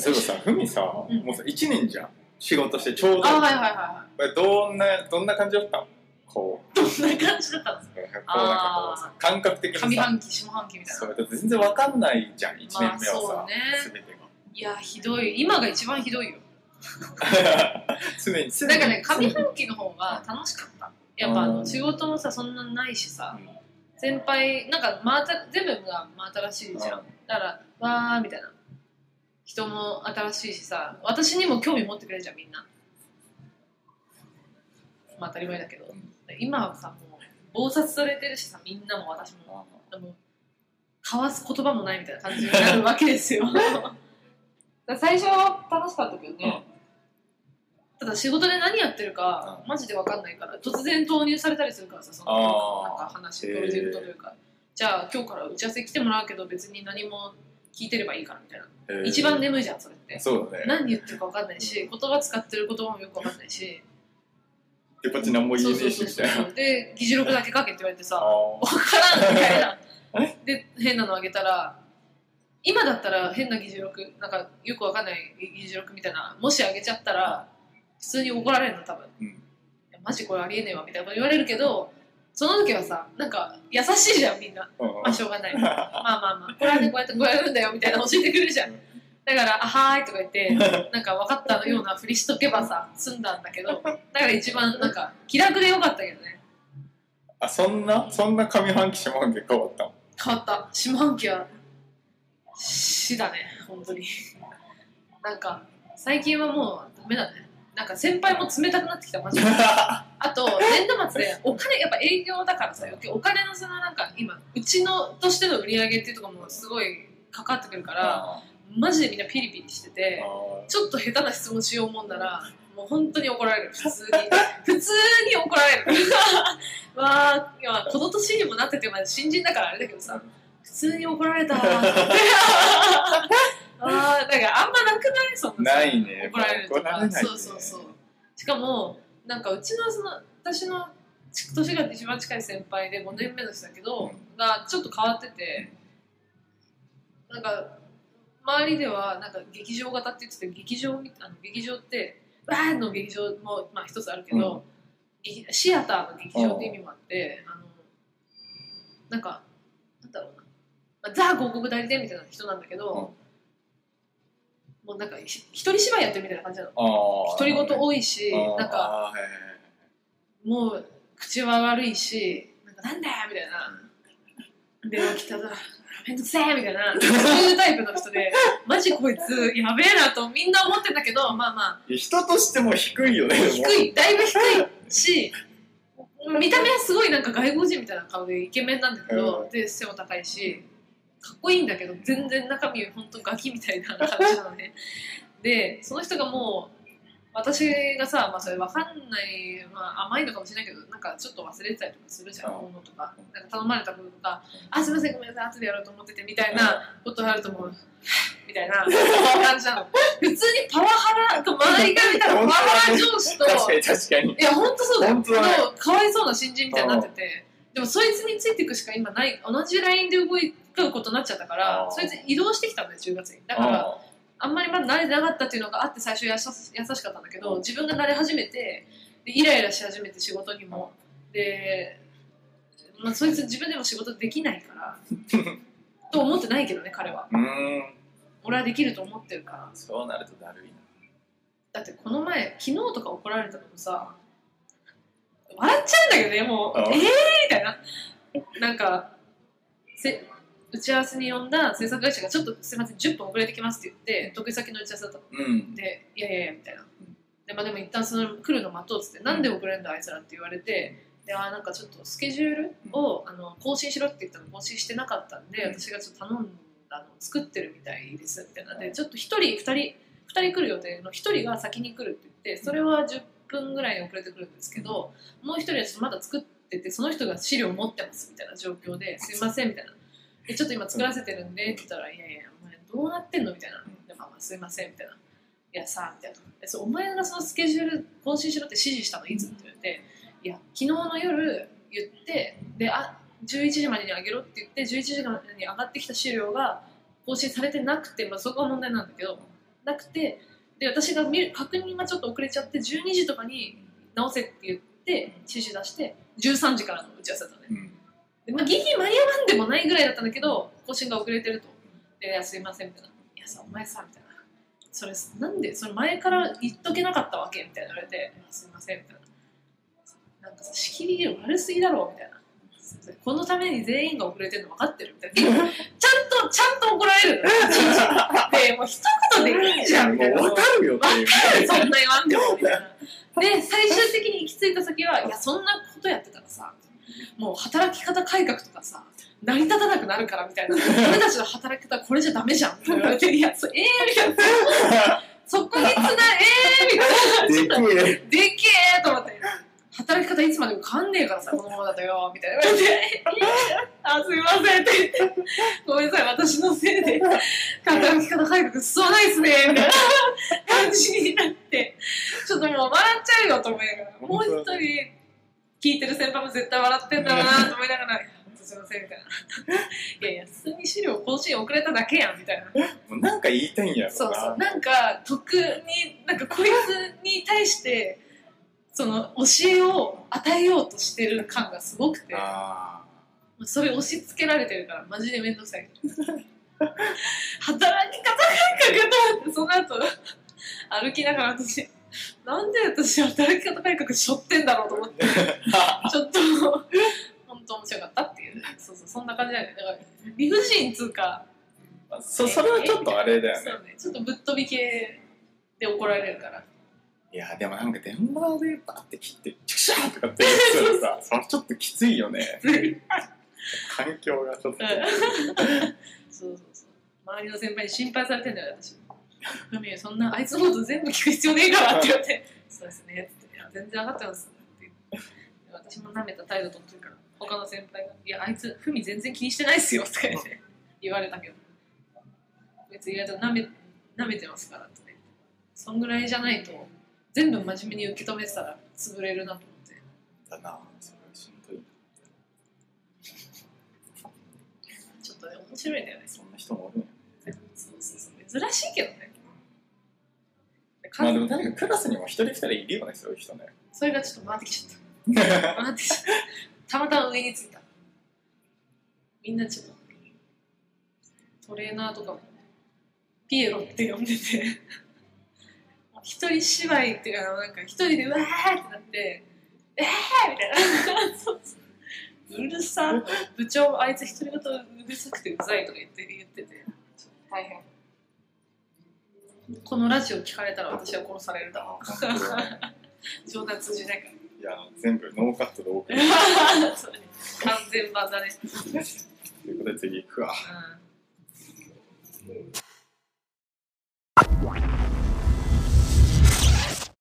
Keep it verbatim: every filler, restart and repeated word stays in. それこそさ、ふみさ、うん、もうさいちねんじゃん仕事してちょうど、あ、はいはいはい、どんなどんな感じだったの？こうどんな感じだったんですか？こうなんかこう感覚的にさ上半期下半期みたいな、そうだって全然わかんないじゃんいちねんめはさ、まあね、全てが、いやひどい、今が一番ひどいよ常に常にだからね、上半期の方が楽しかった、やっぱあの仕事もさそんなないしさ、うん、先輩なんかまた全部が真新しいじゃん、うん、だからわーみたいな、人も新しいしさ、私にも興味持ってくれるじゃんみんな、まあ当たり前だけど、今はさもう忙殺されてるしさ、みんなも私もでも交わす言葉もないみたいな感じになるわけですよだ最初は楽しかったけどね、うん、ただ仕事で何やってるか、うん、マジで分かんないから突然投入されたりするからさ、そのなんか話プロジェクトというか、じゃあ今日から打ち合わせ来てもらうけど別に何も聞いてればいいからみたいな、一番眠いじゃんそれって。そうだね、何言ってるか分かんないし、言葉使ってる言葉もよく分かんないしやっぱち何も言えねえしみたいな、そうそうそうそうで、議事録だけ書けって言われてさ分からんみたいなで、変なのあげたら、今だったら変な議事録なんかよくわかんない議事録みたいなもしあげちゃったら普通に怒られるの多分、うん、いやマジこれありえねえわみたいなこと言われるけど、その時はさなんか優しいじゃんみんな、うん、まあしょうがないまあまあまあこれはねこうやってこうやるんだよみたいな教えてくれるじゃん、うん、だからあはーいとか言ってなんか分かったようなふりしとけばさ済んだんだけど、だから一番なんか気楽でよかったけどね。あ、そんなそんな上半期下半期変わったの？変わった。下半期は死だね本当になんか最近はもうダメだね、なんか先輩も冷たくなってきたマジであと年度末でお金やっぱ営業だからさ、お金のそのなんか今うちのとしての売り上げっていうところもすごい関わってくるから、マジでみんなピリピリしてて、ちょっと下手な質問しようもんならもう本当に怒られる、普通に普通に怒られるわー、この年にもなっててまだ新人だからあれだけどさ、普通に怒られたーあーだからあんまなくなりそうな、ないね、怒られるとか、ね、そうそうそう。しかもなんかうち の, その私の年が一番近い先輩でごねんめの人だけど、うん、がちょっと変わってて、なんか周りではなんか劇場型って言ってて、劇 場, あの劇場ってわーの劇場もまあ一つあるけど、うん、シアターの劇場って意味もあって、あのなんかなんだろうな。ザ・広告代理店みたいな人なんだけど、うん、もうなんか一人芝居やってるみたいな感じなの。独り言多いし、なんかもう口は悪いし、なんかなんだよみたいな、うん、で起きたらめんどくせえみたいなそういうタイプの人で、マジこいつやべえなとみんな思ってたけど、まあまあ人としても低いよね。低い、だいぶ低いし見た目はすごいなんか外国人みたいな顔でイケメンなんだけど、うん、で背も高いしかっこいいんだけど、全然中身ほんとガキみたいな感じなのねで、その人がもう私がさ、まあ、それ分かんない、まあ、甘いのかもしれないけど、なんかちょっと忘れてたりとかするじゃん、ものとかなんか頼まれたこととか、あ、すいませんごめんなさい後でやろうと思っててみたいなことあると思うみたいな感じなの普通にパワハラと周りが見たらパワハラ上司と確かに確かに、いやほんとそうだよ、かわいそうな新人みたいになってて、でもそいつについていくしか今ない、同じラインで動い使うことになっちゃったから、それで移動してきたんだよじゅうがつに。だからあ, あんまりまだ慣れてなかったっていうのがあって、最初やし優しかったんだけど、自分が慣れ始めてでイライラし始めて、仕事にもで、まあ、そいつ自分でも仕事できないからと思ってないけどね彼は、うーん俺はできると思ってるから。そうなるとだるいな。だってこの前昨日とか怒られたのもさ、笑っちゃうんだけどね、もうえーみたいな、なんかせ打ち合わせに呼んだ制作会社がちょっとすいませんじゅっぷん遅れてきますって言って、得意先の打ち合わせだったの、うん、でいやいやいやみたいな、で、まあ、でも一旦その来るの待とうっつって、なんで遅れるんだあいつらって言われて、であなんかちょっとスケジュールをあの更新しろって言ったの更新してなかったんで、私がちょっと頼んだのを作ってるみたいですみたいな、でちょっとひとりふたりふたり来る予定のひとりが先に来るって言って、それはじゅっぷんぐらい遅れてくるんですけど、もうひとりはちょっとまだ作ってて、その人が資料持ってますみたいな状況で、すいませんみたいな、ちょっと今作らせてるんでって言ったら、いやいやお前どうなってんのみたいな、でまあまあすいませんみたいな、いやさみたいな、そうお前がそのスケジュール更新しろって指示したのいつって言われて、いや昨日の夜言ってで、あじゅういちじまでにあげろって言って、じゅういちじまでに上がってきた資料が更新されてなくて、まあそこが問題なんだけど、なくて、で私が見る確認がちょっと遅れちゃってじゅうにじとかに直せって言って指示出してじゅうさんじからの打ち合わせだったね、うんでまあ、ギリ間に合わんでもないぐらいだったんだけど更新が遅れてるとで、いやすいませんみたいな、いやさお前さみたいな、それなんでそれ前から言っとけなかったわけみたいな言われて、すいませんみたいな、なんかさ仕切り悪すぎだろみたいな、このために全員が遅れてるの分かってるみたいなちゃんとちゃんと怒られるので、もう一言でいいじゃんみたいな、分かるよ分かる、そんな言わんでもみたいなで、最終的に行き着いた先は、いやそんなことやってたらさもう働き方改革とかさ成り立たなくなるからみたいな俺たちの働き方これじゃダメじゃんって言われて、いやそえーみたいなそこにつなえーみたいなでけえでけえと思って、働き方いつまでも変わんねえからさこのままだとよみたいな言われてあすいませんって言ってごめんなさい私のせいで働き方改革進まないっすねみたいな感じになって、ちょっともう笑っちゃうよと思いながら、もう一人聞いてる先輩も絶対笑ってんだろうなと思いながらすいませんみたいな、いやいや普通に資料更新遅れただけやんみたいな、もうなんか言いたいんやろな、そうそう、なんか特になんかこいつに対してその教えを与えようとしてる感がすごくて、あそれ押し付けられてるからマジで面倒くさい働き方改革と思って、その後歩きながら私なんで私働き方改革しょってんだろうと思ってちょっと本当面白かったっていう、そうそうそんな感じだよね、だから理不尽つうか、まあ、そ, それはちょっとあれだよ ね, そうねちょっとぶっ飛び系で怒られるから、いやでもなんか電話でバーって切ってチクシャーとかって言ってさそれちょっときついよね環境がちょっとそうそうそう、周りの先輩に心配されてんだよ私そんなあいつのこと全部聞く必要ねえからって言ってそうですねって、いや全然上がってますって言って私も舐めた態度とってるから、他の先輩がいやあいつふみ全然気にしてないっすよとか言って言われたけど、別に意外と舐め、舐めてますからってね、そんぐらいじゃないと全部真面目に受け止めてたら潰れるなと思ってだな、それはしんどいちょっとね面白いんだよね、そんな人もおるね、そうそうそう珍しいけどね、まあでも誰かクラスにも一人二人いるよねそういう人ね、それがちょっと回ってきちゃった回ってきちゃったたまたま上についた、みんなちょっとトレーナーとかもピエロって呼んでて一人芝居っていうか、なんか一人でうわーってなってえーみたいなそうそううるさ部長もあいつ一人ごとうるさくてうざいとか言って言ってて大変、このラジオ聞かれたら私は殺されるだろう冗談通じないから、いや全部ノーカットで多くそれ完全バザねということで次行くわ、うん